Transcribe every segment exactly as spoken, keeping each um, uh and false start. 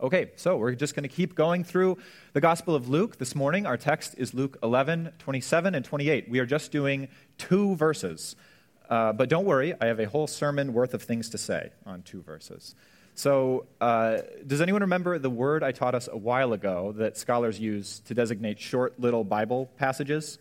Okay, so we're just going to keep going through the Gospel of Luke this morning. Our text is Luke eleven, twenty-seven, and twenty-eight. We are just doing two verses. Uh, but don't worry, I have a whole sermon worth of things to say on two verses. So uh, does anyone remember the word I taught us a while ago that scholars use to designate short little Bible passages?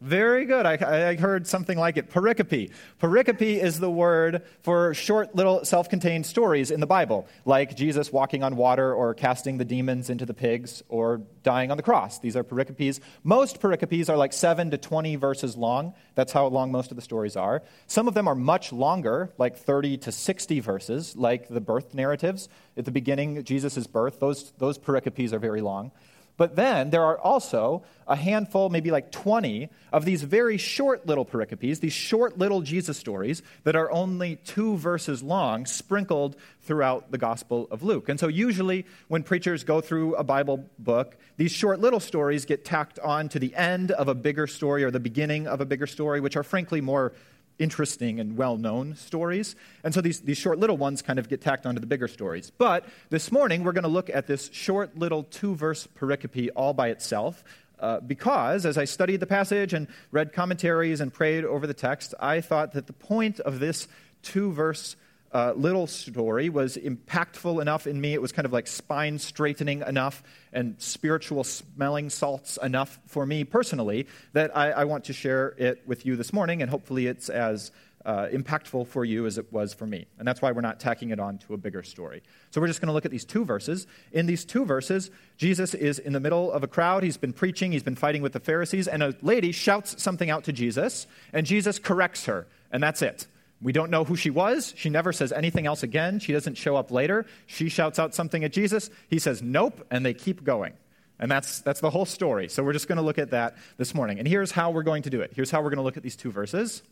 Very good. I, I heard something like it. Pericope. Pericope is the word for short little self-contained stories in the Bible, like Jesus walking on water or casting the demons into the pigs or dying on the cross. These are pericopes. Most pericopes are like seven to twenty verses long. That's how long most of the stories are. Some of them are much longer, like thirty to sixty verses, like the birth narratives. At the beginning, Jesus' birth, those, those pericopes are very long. But then there are also a handful, maybe like twenty, of these very short little pericopes, these short little Jesus stories that are only two verses long, sprinkled throughout the Gospel of Luke. And so usually when preachers go through a Bible book, these short little stories get tacked on to the end of a bigger story or the beginning of a bigger story, which are frankly more interesting and well-known stories. And so these, these short little ones kind of get tacked onto the bigger stories. But this morning, we're going to look at this short little two-verse pericope all by itself uh, because as I studied the passage and read commentaries and prayed over the text, I thought that the point of this two-verse uh, little story was impactful enough in me. It was kind of like spine-straightening enough and spiritual-smelling salts enough for me personally that I, I want to share it with you this morning, and hopefully it's as uh, impactful for you as it was for me. And that's why we're not tacking it on to a bigger story. So we're just going to look at these two verses. In these two verses, Jesus is in the middle of a crowd. He's been preaching. He's been fighting with the Pharisees, and a lady shouts something out to Jesus, and Jesus corrects her, and that's it. We don't know who she was. She never says anything else again. She doesn't show up later. She shouts out something at Jesus. He says, nope, and they keep going. And that's that's the whole story. So we're just going to look at that this morning. And here's how we're going to do it. Here's how we're going to look at these two verses.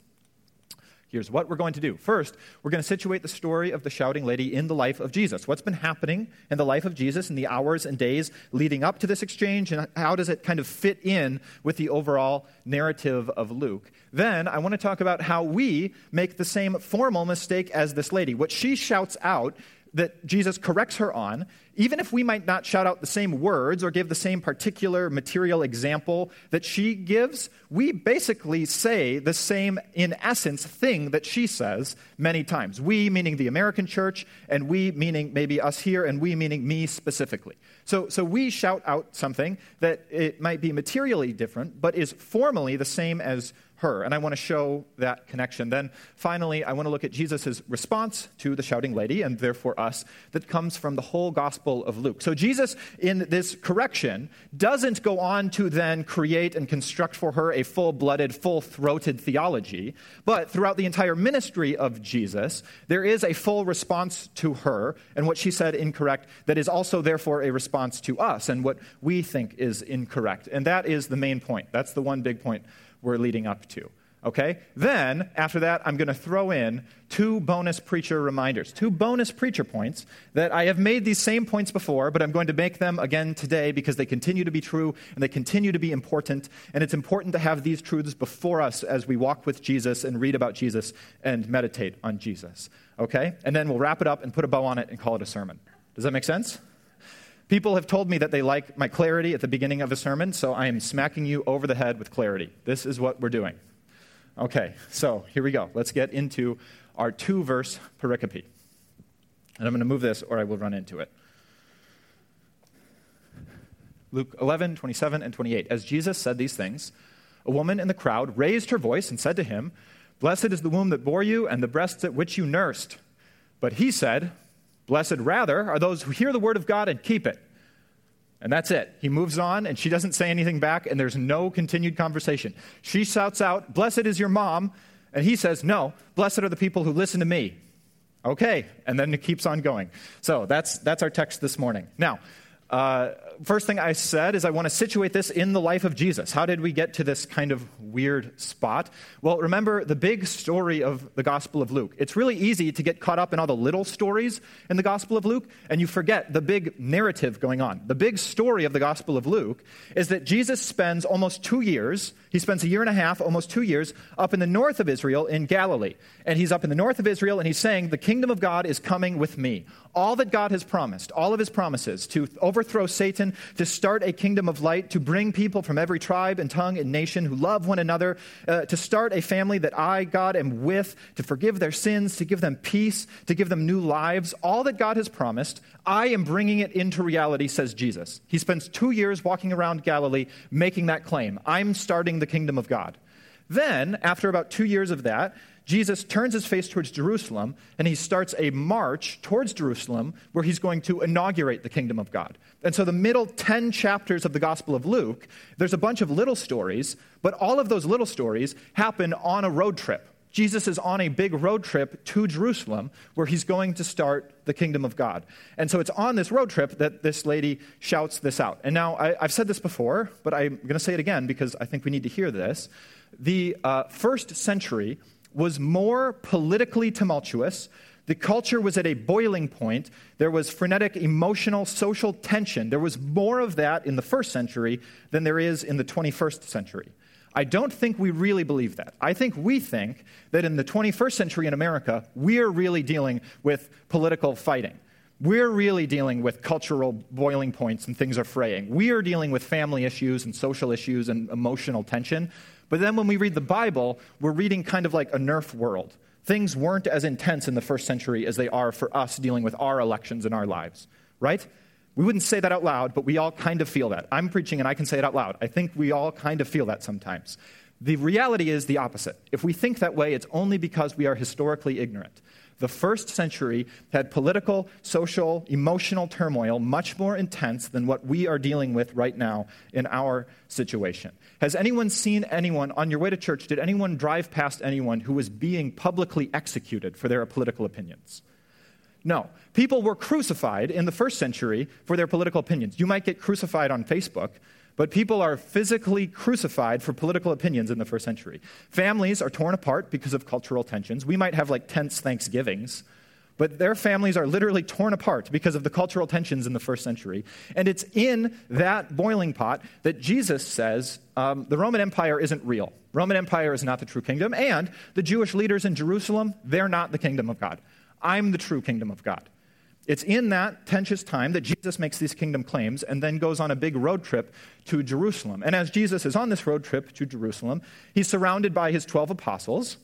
Here's what we're going to do. First, we're going to situate the story of the shouting lady in the life of Jesus. What's been happening in the life of Jesus in the hours and days leading up to this exchange, and how does it kind of fit in with the overall narrative of Luke? Then I want to talk about how we make the same formal mistake as this lady. What she shouts out that Jesus corrects her on, even if we might not shout out the same words or give the same particular material example that she gives, we basically say the same, in essence, thing that she says many times. We meaning the American church, and we meaning maybe us here, and we meaning me specifically. So, so we shout out something that it might be materially different, but is formally the same as her, and I want to show that connection. Then finally, I want to look at Jesus' response to the shouting lady, and therefore us, that comes from the whole Gospel of Luke. So Jesus, in this correction, doesn't go on to then create and construct for her a full-blooded, full-throated theology, but throughout the entire ministry of Jesus, there is a full response to her and what she said incorrect that is also therefore a response to us and what we think is incorrect. And that is the main point. That's the one big point we're leading up to, okay? Then, after that, I'm going to throw in two bonus preacher reminders, two bonus preacher points that I have made these same points before, but I'm going to make them again today because they continue to be true and they continue to be important, and it's important to have these truths before us as we walk with Jesus and read about Jesus and meditate on Jesus, okay? And then we'll wrap it up and put a bow on it and call it a sermon. Does that make sense? People have told me that they like my clarity at the beginning of a sermon, so I am smacking you over the head with clarity. This is what we're doing. Okay, so here we go. Let's get into our two-verse pericope. And I'm going to move this or I will run into it. Luke eleven, twenty-seven, and twenty-eight. As Jesus said these things, a woman in the crowd raised her voice and said to him, "Blessed is the womb that bore you and the breasts at which you nursed." But he said, "Blessed, rather, are those who hear the word of God and keep it." And that's it. He moves on, and she doesn't say anything back, and there's no continued conversation. She shouts out, "Blessed is your mom," and he says, "No, blessed are the people who listen to me." Okay, and then it keeps on going. So that's that's our text this morning. Now, Uh, first thing I said is I want to situate this in the life of Jesus. How did we get to this kind of weird spot? Well, remember the big story of the Gospel of Luke. It's really easy to get caught up in all the little stories in the Gospel of Luke, and you forget the big narrative going on. The big story of the Gospel of Luke is that Jesus spends almost two years, he spends a year and a half, almost two years, up in the north of Israel in Galilee. And he's up in the north of Israel, and he's saying, the kingdom of God is coming with me. All that God has promised, all of his promises to over throw Satan, to start a kingdom of light, to bring people from every tribe and tongue and nation who love one another, uh, to start a family that I, God, am with, to forgive their sins, to give them peace, to give them new lives. All that God has promised, I am bringing it into reality, says Jesus. He spends two years walking around Galilee making that claim. I'm starting the kingdom of God. Then, after about two years of that, Jesus turns his face towards Jerusalem, and he starts a march towards Jerusalem where he's going to inaugurate the kingdom of God. And so the middle ten chapters of the Gospel of Luke, there's a bunch of little stories, but all of those little stories happen on a road trip. Jesus is on a big road trip to Jerusalem where he's going to start the kingdom of God. And so it's on this road trip that this lady shouts this out. And now, I, I've said this before, but I'm going to say it again because I think we need to hear this. The uh, first century was more politically tumultuous. The culture was at a boiling point. There was frenetic, emotional, social tension. There was more of that in the first century than there is in the twenty-first century. I don't think we really believe that. I think we think that in the twenty-first century in America, we're really dealing with political fighting. We're really dealing with cultural boiling points and things are fraying. We are dealing with family issues and social issues and emotional tension. But then when we read the Bible, we're reading kind of like a Nerf world. Things weren't as intense in the first century as they are for us dealing with our elections in our lives, right? We wouldn't say that out loud, but we all kind of feel that. I'm preaching and I can say it out loud. I think we all kind of feel that sometimes. The reality is the opposite. If we think that way, it's only because we are historically ignorant. The first century had political, social, emotional turmoil much more intense than what we are dealing with right now in our situation. Has anyone seen anyone on your way to church? Did anyone drive past anyone who was being publicly executed for their political opinions? No. People were crucified in the first century for their political opinions. You might get crucified on Facebook, but people are physically crucified for political opinions in the first century. Families are torn apart because of cultural tensions. We might have like tense Thanksgivings, but their families are literally torn apart because of the cultural tensions in the first century. And it's in that boiling pot that Jesus says, um, the Roman Empire isn't real. Roman Empire is not the true kingdom. And the Jewish leaders in Jerusalem, they're not the kingdom of God. I'm the true kingdom of God. It's in that tenuous time that Jesus makes these kingdom claims and then goes on a big road trip to Jerusalem. And as Jesus is on this road trip to Jerusalem, he's surrounded by his twelve apostles,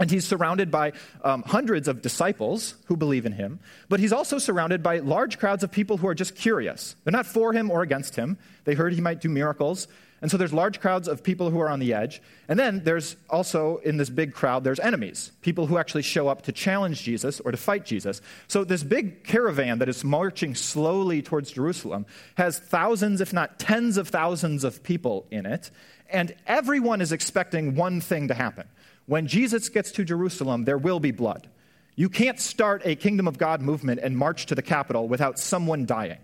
and he's surrounded by um, hundreds of disciples who believe in him, but he's also surrounded by large crowds of people who are just curious. They're not for him or against him. They heard he might do miracles. And so there's large crowds of people who are on the edge. And then there's also, in this big crowd, there's enemies, people who actually show up to challenge Jesus or to fight Jesus. So this big caravan that is marching slowly towards Jerusalem has thousands, if not tens of thousands of people in it. And everyone is expecting one thing to happen. When Jesus gets to Jerusalem, there will be blood. You can't start a kingdom of God movement and march to the capital without someone dying.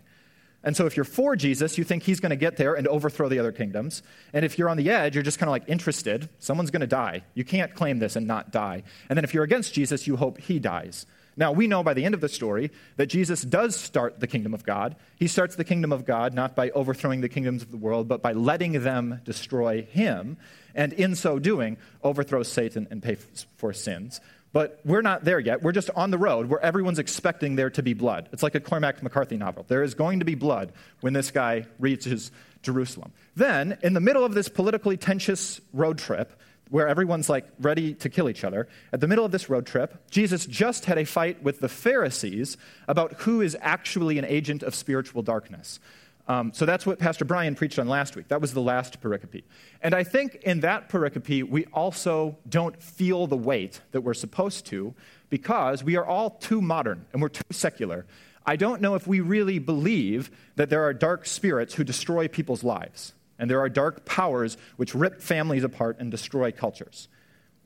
And so if you're for Jesus, you think he's going to get there and overthrow the other kingdoms. And if you're on the edge, you're just kind of like interested. Someone's going to die. You can't claim this and not die. And then if you're against Jesus, you hope he dies. Now, we know by the end of the story that Jesus does start the kingdom of God. He starts the kingdom of God not by overthrowing the kingdoms of the world, but by letting them destroy him. And in so doing, overthrows Satan and pays for sins. But we're not there yet. We're just on the road where everyone's expecting there to be blood. It's like a Cormac McCarthy novel. There is going to be blood when this guy reaches Jerusalem. Then, in the middle of this politically tenuous road trip, where everyone's like ready to kill each other, at the middle of this road trip, Jesus just had a fight with the Pharisees about who is actually an agent of spiritual darkness. Um, so that's what Pastor Brian preached on last week. That was the last pericope. And I think in that pericope, we also don't feel the weight that we're supposed to because we are all too modern and we're too secular. I don't know if we really believe that there are dark spirits who destroy people's lives and there are dark powers which rip families apart and destroy cultures.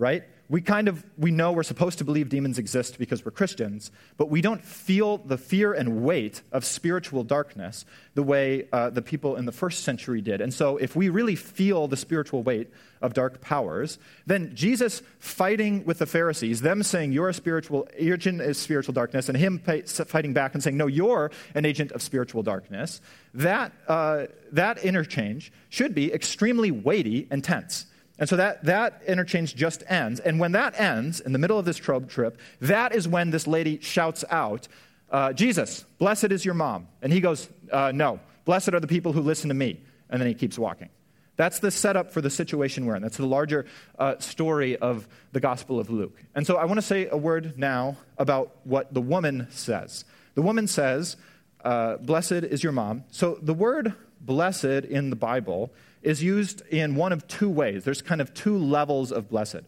right? We kind of, we know we're supposed to believe demons exist because we're Christians, but we don't feel the fear and weight of spiritual darkness the way uh, the people in the first century did. And so if we really feel the spiritual weight of dark powers, then Jesus fighting with the Pharisees, them saying you're a spiritual, your agent is spiritual darkness, and him fighting back and saying, no, you're an agent of spiritual darkness, that uh, that interchange should be extremely weighty and tense. And so that, that interchange just ends. And when that ends, in the middle of this trip, that is when this lady shouts out, uh, Jesus, blessed is your mom. And he goes, uh, no, blessed are the people who listen to me. And then he keeps walking. That's the setup for the situation we're in. That's the larger uh, story of the Gospel of Luke. And so I want to say a word now about what the woman says. The woman says, uh, blessed is your mom. So the word blessed in the Bible is used in one of two ways. There's kind of two levels of blessed.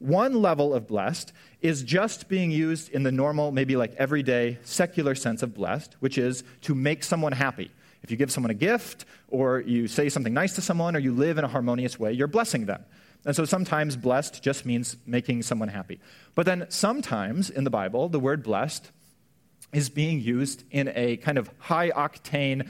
One level of blessed is just being used in the normal, maybe like everyday secular sense of blessed, which is to make someone happy. If you give someone a gift or you say something nice to someone or you live in a harmonious way, you're blessing them. And so sometimes blessed just means making someone happy. But then sometimes in the Bible, the word blessed is being used in a kind of high-octane,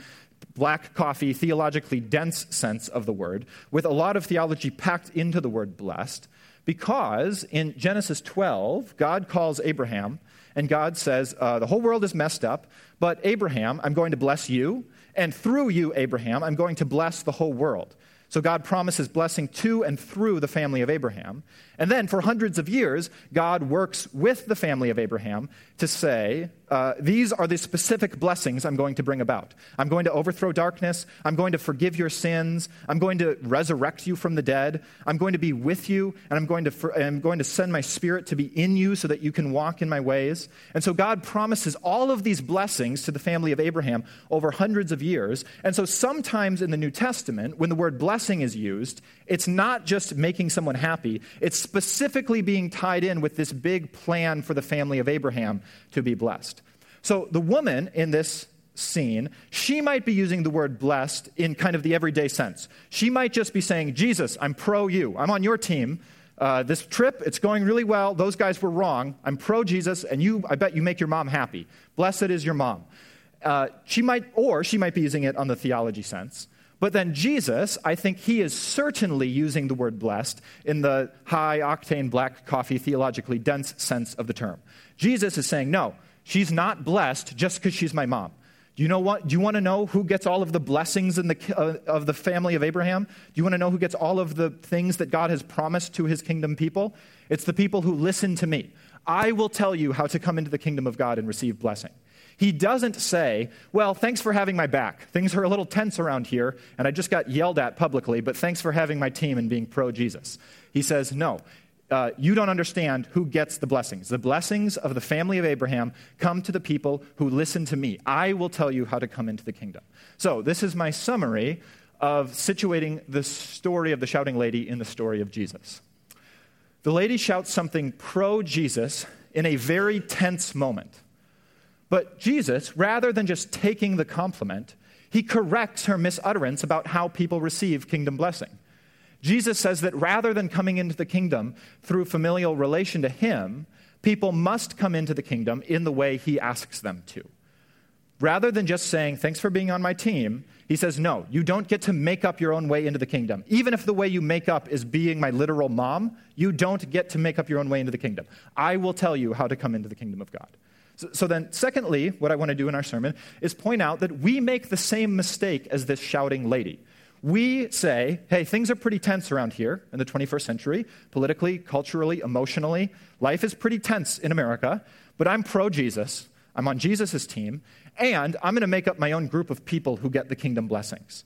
black coffee, theologically dense sense of the word, with a lot of theology packed into the word blessed, because in Genesis twelve, God calls Abraham, and God says, uh, the whole world is messed up, but Abraham, I'm going to bless you, and through you, Abraham, I'm going to bless the whole world. So God promises blessing to and through the family of Abraham. And then for hundreds of years, God works with the family of Abraham to say, uh, these are the specific blessings I'm going to bring about. I'm going to overthrow darkness. I'm going to forgive your sins. I'm going to resurrect you from the dead. I'm going to be with you, and I'm going to for, I'm going to send my spirit to be in you so that you can walk in my ways. And so God promises all of these blessings to the family of Abraham over hundreds of years. And so sometimes in the New Testament, when the word blessing is used, it's not just making someone happy, it's specifically being tied in with this big plan for the family of Abraham to be blessed. So the woman in this scene, she might be using the word blessed in kind of the everyday sense. She might just be saying, Jesus, I'm pro you, I'm on your team. Uh, this trip, it's going really well. Those guys were wrong. I'm pro Jesus, and you, I bet you make your mom happy. Blessed is your mom. Uh, she might, or she might be using it on the theology sense. But then Jesus, I think he is certainly using the word blessed in the high-octane, black coffee, theologically dense sense of the term. Jesus is saying, no, she's not blessed just because she's my mom. Do you know what? Do you want to know who gets all of the blessings in the, uh, of the family of Abraham? Do you want to know who gets all of the things that God has promised to his kingdom people? It's the people who listen to me. I will tell you how to come into the kingdom of God and receive blessing. He doesn't say, well, thanks for having my back. Things are a little tense around here, and I just got yelled at publicly, but thanks for having my team and being pro-Jesus. He says, no, uh, you don't understand who gets the blessings. The blessings of the family of Abraham come to the people who listen to me. I will tell you how to come into the kingdom. So this is my summary of situating the story of the shouting lady in the story of Jesus. The lady shouts something pro-Jesus in a very tense moment. But Jesus, rather than just taking the compliment, he corrects her misutterance about how people receive kingdom blessing. Jesus says that rather than coming into the kingdom through familial relation to him, people must come into the kingdom in the way he asks them to. Rather than just saying, thanks for being on my team, he says, no, you don't get to make up your own way into the kingdom. Even if the way you make up is being my literal mom, you don't get to make up your own way into the kingdom. I will tell you how to come into the kingdom of God. So then, secondly, what I want to do in our sermon is point out that we make the same mistake as this shouting lady. We say, hey, things are pretty tense around here in the twenty-first century, politically, culturally, emotionally. Life is pretty tense in America, but I'm pro-Jesus. I'm on Jesus' team, and I'm going to make up my own group of people who get the kingdom blessings.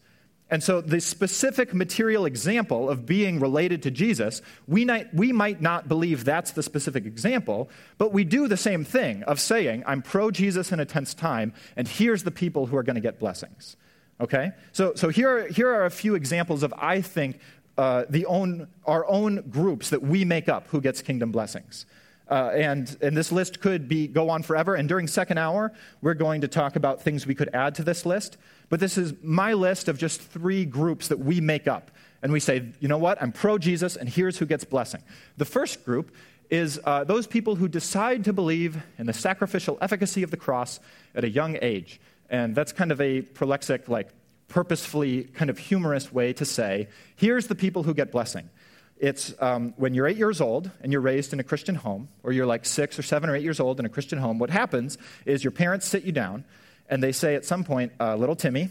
And so the specific material example of being related to Jesus, we might, we might not believe that's the specific example, but we do the same thing of saying, I'm pro-Jesus in a tense time, and here's the people who are going to get blessings, okay? So so here are, here are a few examples of, I think, uh, the own our own groups that we make up who gets kingdom blessings. Uh, and, and this list could be go on forever. And during second hour, we're going to talk about things we could add to this list. But this is my list of just three groups that we make up and we say, you know what, I'm pro-Jesus, and here's who gets blessing. The first group is uh, those people who decide to believe in the sacrificial efficacy of the cross at a young age. And that's kind of a prolexic, like, purposefully kind of humorous way to say, here's the people who get blessing. It's um, when you're eight years old and you're raised in a Christian home, or you're like six or seven or eight years old in a Christian home, what happens is your parents sit you down, and they say at some point, uh, little Timmy,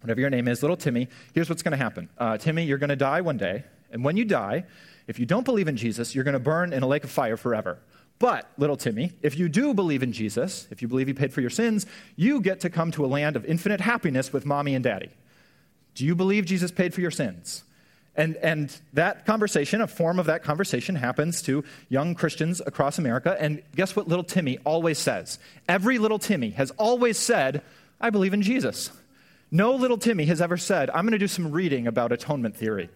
whatever your name is, little Timmy, here's what's going to happen. Uh, Timmy, you're going to die one day, and when you die, if you don't believe in Jesus, you're going to burn in a lake of fire forever. But, little Timmy, if you do believe in Jesus, if you believe he paid for your sins, you get to come to a land of infinite happiness with mommy and daddy. Do you believe Jesus paid for your sins? And and that conversation, a form of that conversation, happens to young Christians across America. And guess what little Timmy always says? Every little Timmy has always said, I believe in Jesus. No little Timmy has ever said, I'm going to do some reading about atonement theory.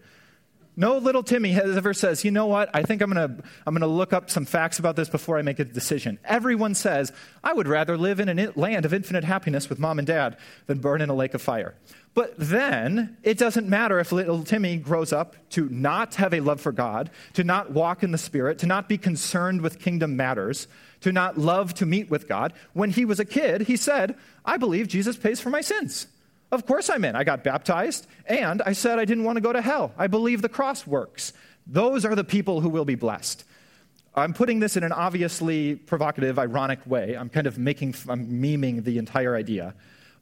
No little Timmy has ever says, you know what, I think I'm going to I'm going to look up some facts about this before I make a decision. Everyone says, I would rather live in a land of infinite happiness with mom and dad than burn in a lake of fire. But then it doesn't matter if little Timmy grows up to not have a love for God, to not walk in the Spirit, to not be concerned with kingdom matters, to not love to meet with God. When he was a kid, he said, I believe Jesus pays for my sins. Of course I'm in. I got baptized, and I said I didn't want to go to hell. I believe the cross works. Those are the people who will be blessed. I'm putting this in an obviously provocative, ironic way. I'm kind of making, I'm memeing the entire idea.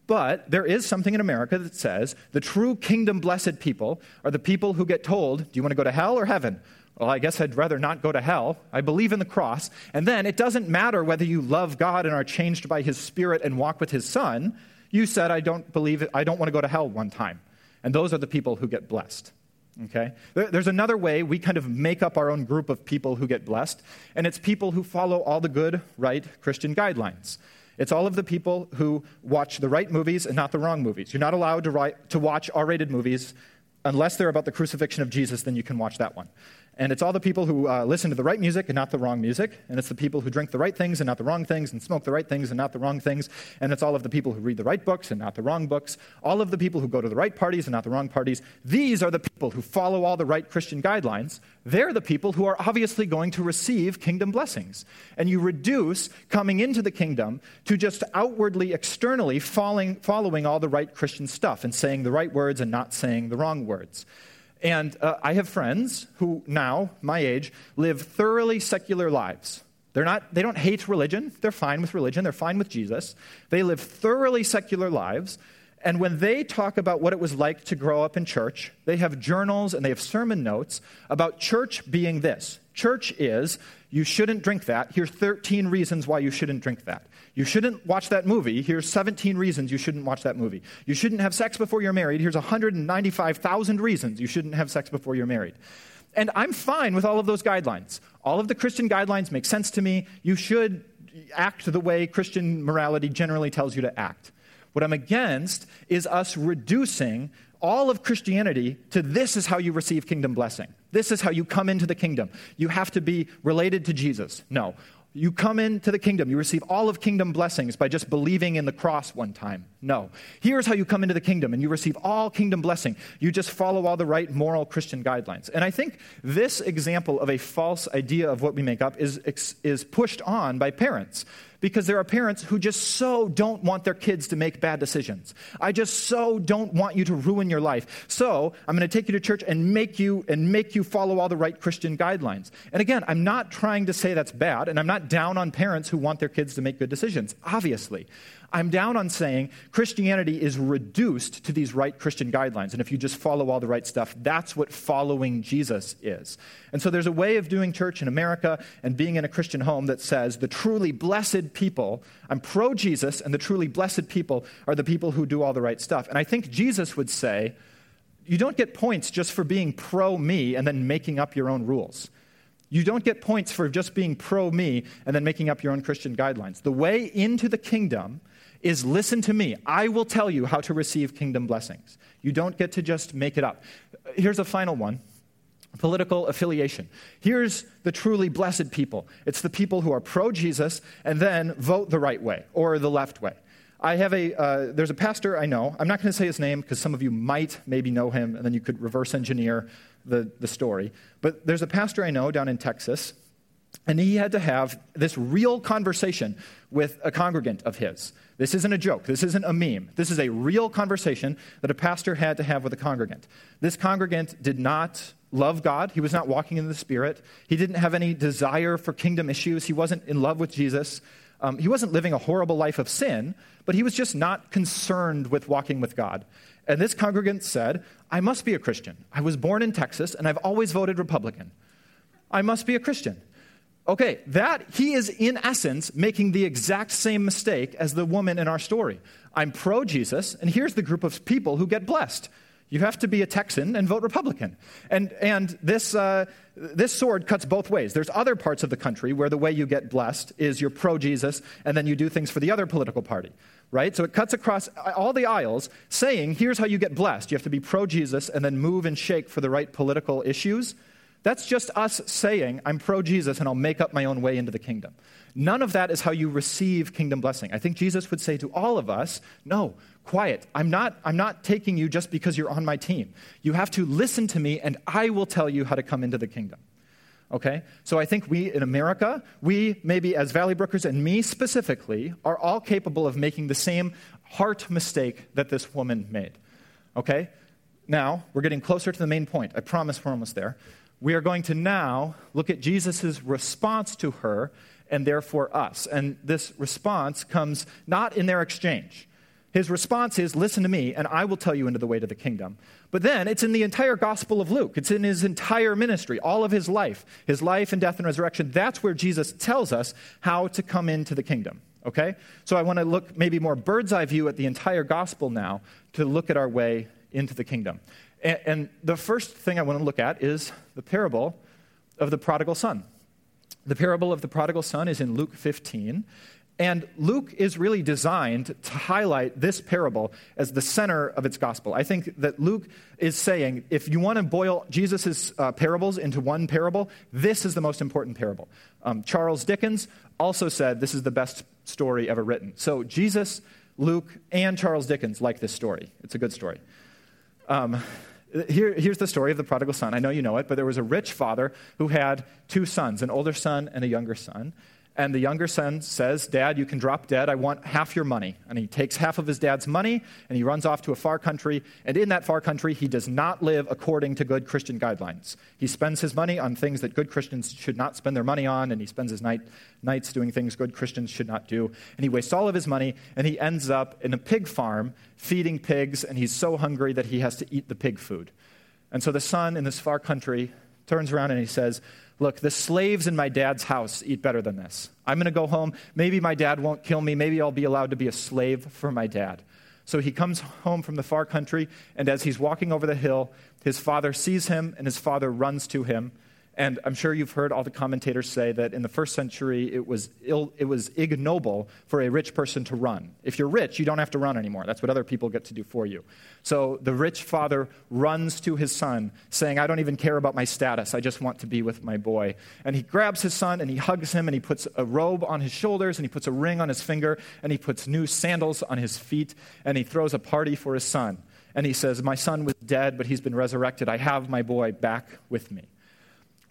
But there is something in America that says the true kingdom blessed people are the people who get told, do you want to go to hell or heaven? Well, I guess I'd rather not go to hell. I believe in the cross. And then it doesn't matter whether you love God and are changed by his Spirit and walk with his Son. You said, I don't believe it. I don't want to go to hell one time. And those are the people who get blessed. Okay? There, there's another way we kind of make up our own group of people who get blessed, and it's people who follow all the good, right Christian guidelines. It's all of the people who watch the right movies and not the wrong movies. You're not allowed to, write, to watch R-rated movies unless they're about the crucifixion of Jesus, then you can watch that one. And it's all the people who uh, listen to the right music and not the wrong music. And it's the people who drink the right things and not the wrong things and smoke the right things and not the wrong things. And it's all of the people who read the right books and not the wrong books. All of the people who go to the right parties and not the wrong parties. These are the people who follow all the right Christian guidelines. They're the people who are obviously going to receive kingdom blessings. And you reduce coming into the kingdom to just outwardly, externally following, following all the right Christian stuff and saying the right words and not saying the wrong words. And uh, I have friends who now, my age, live thoroughly secular lives. They're not, they don't hate religion. They're fine with religion. They're fine with Jesus. They live thoroughly secular lives. And when they talk about what it was like to grow up in church, they have journals and they have sermon notes about church being this. Church is, you shouldn't drink that. Here's thirteen reasons why you shouldn't drink that. You shouldn't watch that movie. Here's seventeen reasons you shouldn't watch that movie. You shouldn't have sex before you're married. Here's one hundred ninety-five thousand reasons you shouldn't have sex before you're married. And I'm fine with all of those guidelines. All of the Christian guidelines make sense to me. You should act the way Christian morality generally tells you to act. What I'm against is us reducing all of Christianity to this is how you receive kingdom blessing. This is how you come into the kingdom. You have to be related to Jesus. No. You come into the kingdom. You receive all of kingdom blessings by just believing in the cross one time. No. Here's how you come into the kingdom, and you receive all kingdom blessing. You just follow all the right moral Christian guidelines. And I think this example of a false idea of what we make up is, is pushed on by parents, because there are parents who just so don't want their kids to make bad decisions. I just so don't want you to ruin your life. So I'm going to take you to church and make you and make you follow all the right Christian guidelines. And again, I'm not trying to say that's bad, and I'm not down on parents who want their kids to make good decisions, obviously. I'm down on saying Christianity is reduced to these right Christian guidelines, and if you just follow all the right stuff, that's what following Jesus is. And so there's a way of doing church in America and being in a Christian home that says the truly blessed people, I'm pro-Jesus, and the truly blessed people are the people who do all the right stuff. And I think Jesus would say, you don't get points just for being pro-me and then making up your own rules. You don't get points for just being pro-me and then making up your own Christian guidelines. The way into the kingdom is listen to me. I will tell you how to receive kingdom blessings. You don't get to just make it up. Here's a final one. Political affiliation. Here's the truly blessed people. It's the people who are pro-Jesus and then vote the right way or the left way. I have a, uh, there's a pastor I know. I'm not going to say his name because some of you might maybe know him, and then you could reverse engineer the, the story. But there's a pastor I know down in Texas, and he had to have this real conversation with a congregant of his. This isn't a joke. This isn't a meme. This is a real conversation that a pastor had to have with a congregant. This congregant did not love God. He was not walking in the Spirit. He didn't have any desire for kingdom issues. He wasn't in love with Jesus. Um, he wasn't living a horrible life of sin, but he was just not concerned with walking with God. And this congregant said, I must be a Christian. I was born in Texas, and I've always voted Republican. I must be a Christian. Okay, that, he is in essence making the exact same mistake as the woman in our story. I'm pro-Jesus, and here's the group of people who get blessed. You have to be a Texan and vote Republican. And and this uh, this sword cuts both ways. There's other parts of the country where the way you get blessed is you're pro-Jesus, and then you do things for the other political party, right? So it cuts across all the aisles saying, here's how you get blessed. You have to be pro-Jesus and then move and shake for the right political issues. That's just us saying, I'm pro-Jesus, and I'll make up my own way into the kingdom. None of that is how you receive kingdom blessing. I think Jesus would say to all of us, no, quiet. I'm not, I'm not taking you just because you're on my team. You have to listen to me, and I will tell you how to come into the kingdom. Okay? So I think we in America, we maybe as Valley Brookers and me specifically, are all capable of making the same heart mistake that this woman made. Okay? Now, we're getting closer to the main point. I promise we're almost there. We are going to now look at Jesus' response to her and therefore us. And this response comes not in their exchange. His response is, listen to me, and I will tell you into the way to the kingdom. But then it's in the entire Gospel of Luke. It's in his entire ministry, all of his life, his life and death and resurrection. That's where Jesus tells us how to come into the kingdom. Okay? So I want to look maybe more bird's eye view at the entire Gospel now to look at our way into the kingdom. And the first thing I want to look at is the parable of the prodigal son. The parable of the prodigal son is in Luke fifteen. And Luke is really designed to highlight this parable as the center of its gospel. I think that Luke is saying, if you want to boil Jesus' uh, parables into one parable, this is the most important parable. Um, Charles Dickens also said this is the best story ever written. So Jesus, Luke, and Charles Dickens like this story. It's a good story. Um Here, here's the story of the prodigal son. I know you know it, but there was a rich father who had two sons, an older son and a younger son. And the younger son says, Dad, you can drop dead. I want half your money. And he takes half of his dad's money, and he runs off to a far country. And in that far country, he does not live according to good Christian guidelines. He spends his money on things that good Christians should not spend their money on, and he spends his night, nights doing things good Christians should not do. And he wastes all of his money, and he ends up in a pig farm feeding pigs, and he's so hungry that he has to eat the pig food. And so the son in this far country turns around and he says, look, the slaves in my dad's house eat better than this. I'm going to go home. Maybe my dad won't kill me. Maybe I'll be allowed to be a slave for my dad. So he comes home from the far country, and as he's walking over the hill, his father sees him, and his father runs to him. And I'm sure you've heard all the commentators say that in the first century, it was ill, it was ignoble for a rich person to run. If you're rich, you don't have to run anymore. That's what other people get to do for you. So the rich father runs to his son, saying, I don't even care about my status. I just want to be with my boy. And he grabs his son, and he hugs him, and he puts a robe on his shoulders, and he puts a ring on his finger, and he puts new sandals on his feet, and he throws a party for his son. And he says, my son was dead, but he's been resurrected. I have my boy back with me.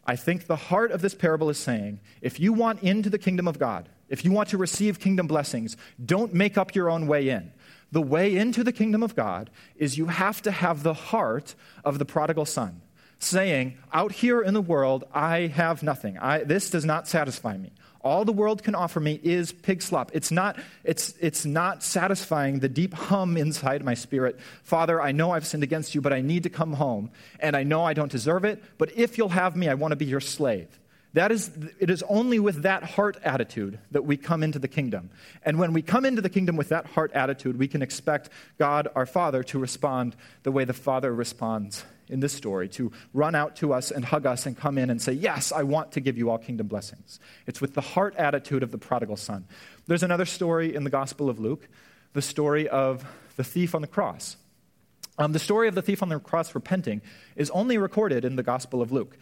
I think the heart of this parable is saying, if you want into the kingdom of God, if you want to receive kingdom blessings, don't make up your own way in. The way into the kingdom of God is you have to have the heart of the prodigal son, saying, out here in the world, I have nothing. I, this does not satisfy me. All the world can offer me is pig slop. It's not, it's, it's not satisfying the deep hum inside my spirit. Father, I know I've sinned against you, but I need to come home, and I know I don't deserve it, but if you'll have me, I want to be your slave. That is, it is only with that heart attitude that we come into the kingdom. And when we come into the kingdom with that heart attitude, we can expect God, our Father, to respond the way the Father responds in this story, to run out to us and hug us and come in and say, yes, I want to give you all kingdom blessings. It's with the heart attitude of the prodigal son. There's another story in the Gospel of Luke, the story of the thief on the cross. Um, the story of the thief on the cross repenting is only recorded in the Gospel of Luke.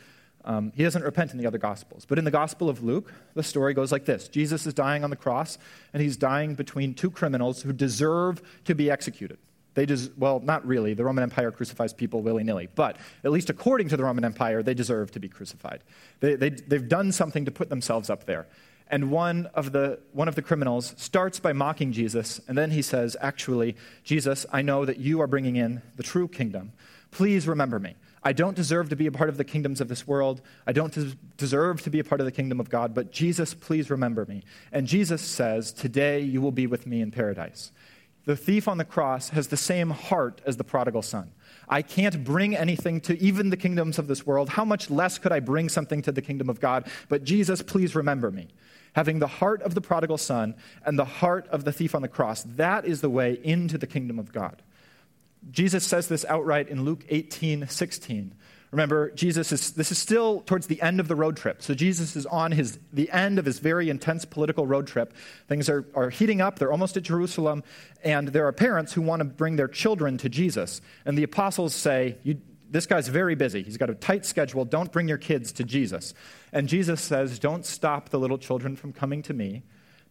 Um, he doesn't repent in the other Gospels. But in the Gospel of Luke, the story goes like this. Jesus is dying on the cross, and he's dying between two criminals who deserve to be executed. They des- well, not really. The Roman Empire crucifies people willy-nilly. But at least according to the Roman Empire, they deserve to be crucified. They, they, they've done something to put themselves up there. And one of the one of the criminals starts by mocking Jesus, and then he says, actually, Jesus, I know that you are bringing in the true kingdom. Please remember me. I don't deserve to be a part of the kingdoms of this world. I don't des- deserve to be a part of the kingdom of God, but Jesus, please remember me. And Jesus says, today you will be with me in paradise. The thief on the cross has the same heart as the prodigal son. I can't bring anything to even the kingdoms of this world. How much less could I bring something to the kingdom of God? But Jesus, please remember me. Having the heart of the prodigal son and the heart of the thief on the cross, that is the way into the kingdom of God. Jesus says this outright in Luke eighteen sixteen. Remember, Jesus is this is still towards the end of the road trip. So Jesus is on his the end of his very intense political road trip. Things are, are heating up. They're almost at Jerusalem. And there are parents who want to bring their children to Jesus. And the apostles say, you, this guy's very busy. He's got a tight schedule. Don't bring your kids to Jesus. And Jesus says, don't stop the little children from coming to me.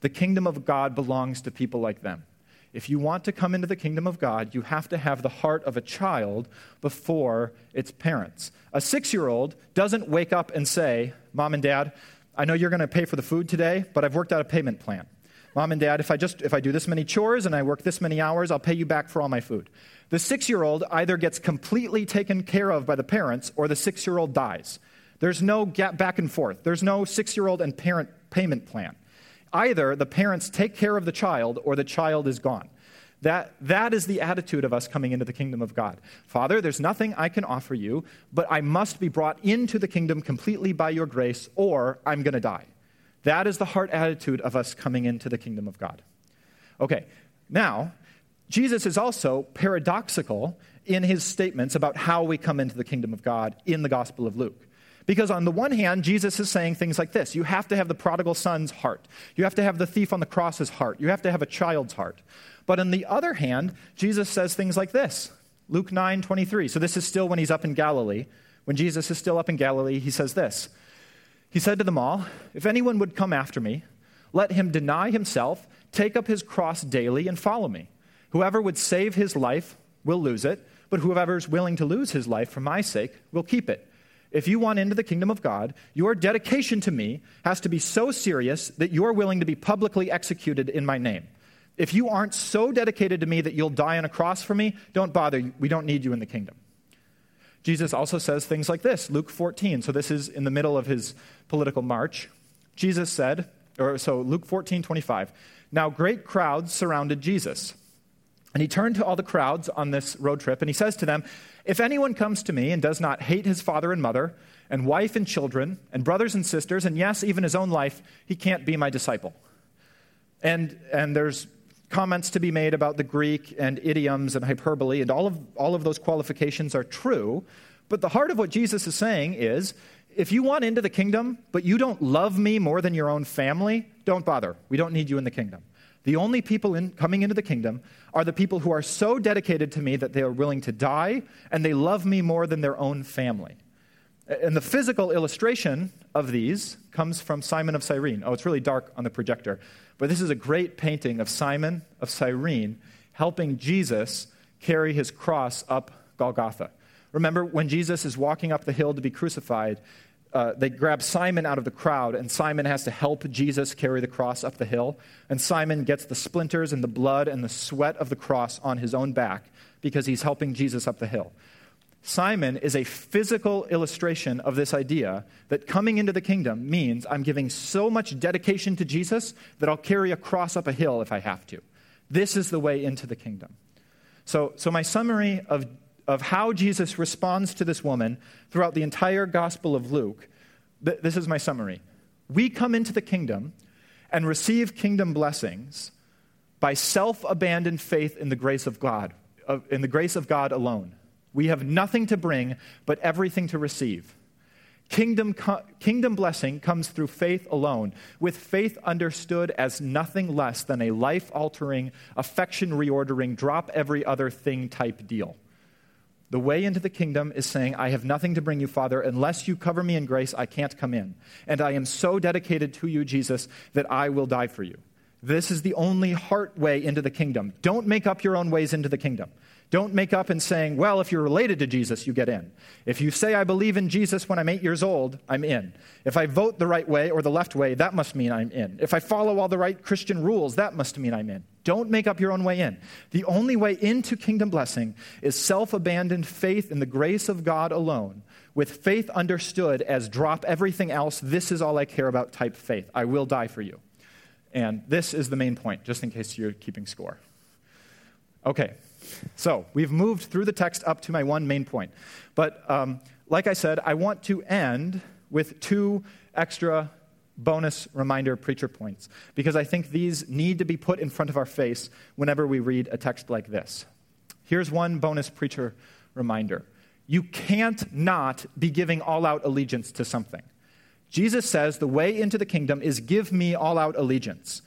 The kingdom of God belongs to people like them. If you want to come into the kingdom of God, you have to have the heart of a child before its parents. A six-year-old doesn't wake up and say, Mom and Dad, I know you're going to pay for the food today, but I've worked out a payment plan. Mom and Dad, if I just if I do this many chores and I work this many hours, I'll pay you back for all my food. The six-year-old either gets completely taken care of by the parents or the six-year-old dies. There's no gap back and forth. There's no six-year-old and parent payment plan. Either the parents take care of the child or the child is gone. That, that is the attitude of us coming into the kingdom of God. Father, there's nothing I can offer you, but I must be brought into the kingdom completely by your grace or I'm going to die. That is the heart attitude of us coming into the kingdom of God. Okay, now, Jesus is also paradoxical in his statements about how we come into the kingdom of God in the Gospel of Luke. Because on the one hand, Jesus is saying things like this. You have to have the prodigal son's heart. You have to have the thief on the cross's heart. You have to have a child's heart. But on the other hand, Jesus says things like this. Luke nine twenty-three. So this is still when he's up in Galilee. When Jesus is still up in Galilee, he says this. He said to them all, if anyone would come after me, let him deny himself, take up his cross daily, and follow me. Whoever would save his life will lose it, but whoever is willing to lose his life for my sake will keep it. If you want into the kingdom of God, your dedication to me has to be so serious that you're willing to be publicly executed in my name. If you aren't so dedicated to me that you'll die on a cross for me, don't bother. We don't need you in the kingdom. Jesus also says things like this, Luke fourteen. So this is in the middle of his political march. Jesus said, or so Luke fourteen twenty-five. Now great crowds surrounded Jesus. And he turned to all the crowds on this road trip, and he says to them, if anyone comes to me and does not hate his father and mother and wife and children and brothers and sisters and, yes, even his own life, he can't be my disciple. And and there's comments to be made about the Greek and idioms and hyperbole, and all of, all of those qualifications are true. But the heart of what Jesus is saying is, if you want into the kingdom, but you don't love me more than your own family, don't bother. We don't need you in the kingdom. The only people in, coming into the kingdom are the people who are so dedicated to me that they are willing to die and they love me more than their own family. And the physical illustration of these comes from Simon of Cyrene. Oh, it's really dark on the projector. But this is a great painting of Simon of Cyrene helping Jesus carry his cross up Golgotha. Remember, when Jesus is walking up the hill to be crucified, Uh, they grab Simon out of the crowd, and Simon has to help Jesus carry the cross up the hill. And Simon gets the splinters and the blood and the sweat of the cross on his own back because he's helping Jesus up the hill. Simon is a physical illustration of this idea that coming into the kingdom means I'm giving so much dedication to Jesus that I'll carry a cross up a hill if I have to. This is the way into the kingdom. So, so my summary of of how Jesus responds to this woman throughout the entire Gospel of Luke, th- this is my summary. We come into the kingdom and receive kingdom blessings by self-abandoned faith in the grace of God, of, in the grace of God alone. We have nothing to bring, but everything to receive. Kingdom, co- kingdom blessing comes through faith alone, with faith understood as nothing less than a life-altering, affection-reordering, drop-every-other-thing type deal. The way into the kingdom is saying, I have nothing to bring you, Father. Unless you cover me in grace, I can't come in. And I am so dedicated to you, Jesus, that I will die for you. This is the only heart way into the kingdom. Don't make up your own ways into the kingdom. Don't make up and saying, well, if you're related to Jesus, you get in. If you say, I believe in Jesus when I'm eight years old, I'm in. If I vote the right way or the left way, that must mean I'm in. If I follow all the right Christian rules, that must mean I'm in. Don't make up your own way in. The only way into kingdom blessing is self-abandoned faith in the grace of God alone, with faith understood as drop everything else, this is all I care about type faith. I will die for you. And this is the main point, just in case you're keeping score. Okay. So we've moved through the text up to my one main point. But um, like I said, I want to end with two extra bonus reminder preacher points, because I think these need to be put in front of our face whenever we read a text like this. Here's one bonus preacher reminder. You can't not be giving all-out allegiance to something. Jesus says the way into the kingdom is give me all-out allegiance.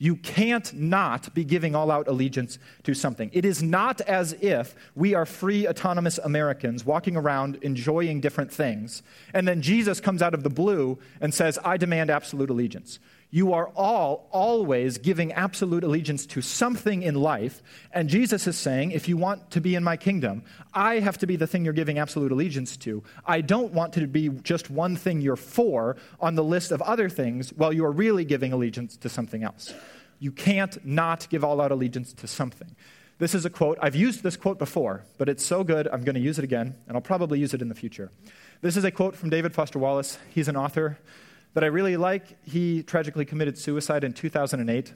You can't not be giving all-out allegiance to something. It is not as if we are free, autonomous Americans walking around enjoying different things, and then Jesus comes out of the blue and says, I demand absolute allegiance. You are all always giving absolute allegiance to something in life, and Jesus is saying, if you want to be in my kingdom, I have to be the thing you're giving absolute allegiance to. I don't want to be just one thing you're for on the list of other things while you're really giving allegiance to something else. You can't not give all-out allegiance to something. This is a quote. I've used this quote before, but it's so good, I'm going to use it again, and I'll probably use it in the future. This is a quote from David Foster Wallace. He's an author that I really like. He tragically committed suicide in two thousand eight,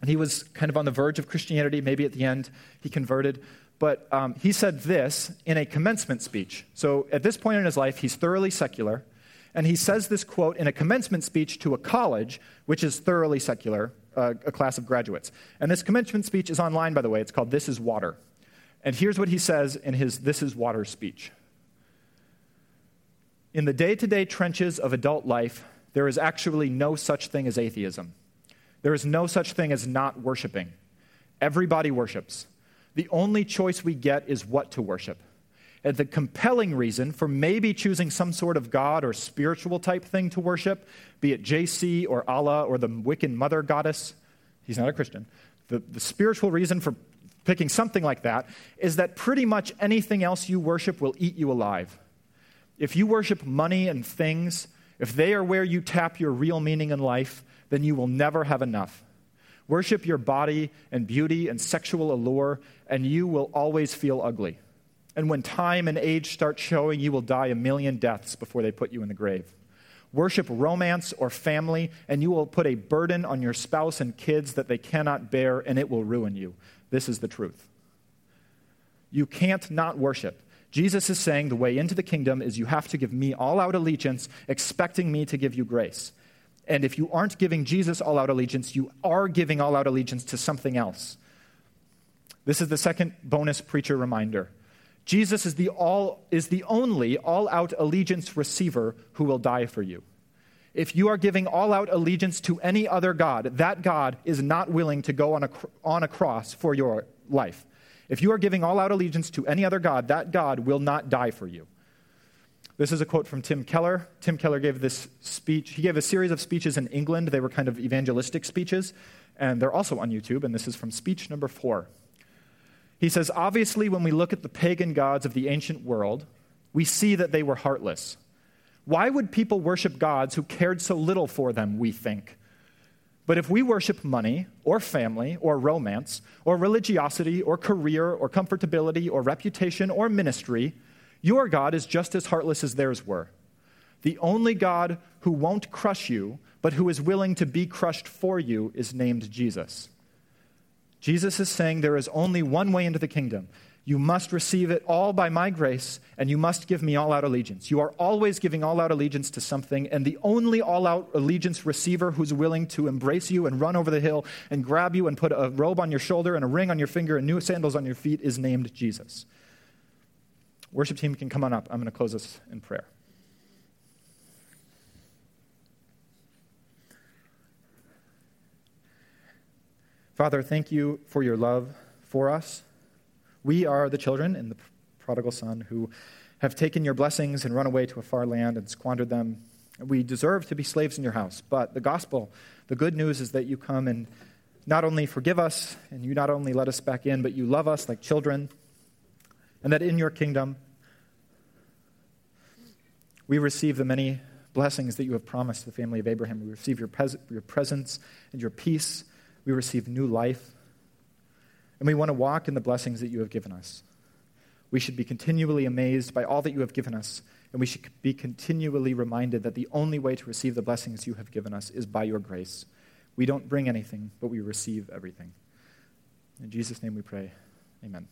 and he was kind of on the verge of Christianity. Maybe at the end he converted, but um, he said this in a commencement speech. So at this point in his life, he's thoroughly secular, and he says this quote in a commencement speech to a college, which is thoroughly secular, uh, a class of graduates. And this commencement speech is online, by the way. It's called This Is Water. And here's what he says in his This Is Water speech. In the day-to-day trenches of adult life, there is actually no such thing as atheism. There is no such thing as not worshiping. Everybody worships. The only choice we get is what to worship. And the compelling reason for maybe choosing some sort of God or spiritual type thing to worship, be it J C or Allah or the Wiccan Mother Goddess, he's not a Christian, the, the spiritual reason for picking something like that is that pretty much anything else you worship will eat you alive. If you worship money and things, if they are where you tap your real meaning in life, then you will never have enough. Worship your body and beauty and sexual allure, and you will always feel ugly. And when time and age start showing, you will die a million deaths before they put you in the grave. Worship romance or family, and you will put a burden on your spouse and kids that they cannot bear, and it will ruin you. This is the truth. You can't not worship. Jesus is saying the way into the kingdom is you have to give me all-out allegiance, expecting me to give you grace. And if you aren't giving Jesus all-out allegiance, you are giving all-out allegiance to something else. This is the second bonus preacher reminder. Jesus is the all is the only all-out allegiance receiver who will die for you. If you are giving all-out allegiance to any other God, that God is not willing to go on a, on a cross for your life. If you are giving all-out allegiance to any other God, that God will not die for you. This is a quote from Tim Keller. Tim Keller gave this speech. He gave a series of speeches in England. They were kind of evangelistic speeches, and they're also on YouTube, and this is from speech number four. He says, obviously, when we look at the pagan gods of the ancient world, we see that they were heartless. Why would people worship gods who cared so little for them, we think? But if we worship money, or family, or romance, or religiosity, or career, or comfortability, or reputation, or ministry, your God is just as heartless as theirs were. The only God who won't crush you, but who is willing to be crushed for you, is named Jesus. Jesus is saying there is only one way into the kingdom. You must receive it all by my grace, and you must give me all-out allegiance. You are always giving all-out allegiance to something, and the only all-out allegiance receiver who's willing to embrace you and run over the hill and grab you and put a robe on your shoulder and a ring on your finger and new sandals on your feet is named Jesus. Worship team can come on up. I'm going to close this in prayer. Father, thank you for your love for us. We are the children in the prodigal son, who have taken your blessings and run away to a far land and squandered them. We deserve to be slaves in your house, but the gospel, the good news is that you come and not only forgive us, and you not only let us back in, but you love us like children, and that in your kingdom we receive the many blessings that you have promised the family of Abraham. We receive your, pres- your presence and your peace. We receive new life. And we want to walk in the blessings that you have given us. We should be continually amazed by all that you have given us, and we should be continually reminded that the only way to receive the blessings you have given us is by your grace. We don't bring anything, but we receive everything. In Jesus' name we pray. Amen.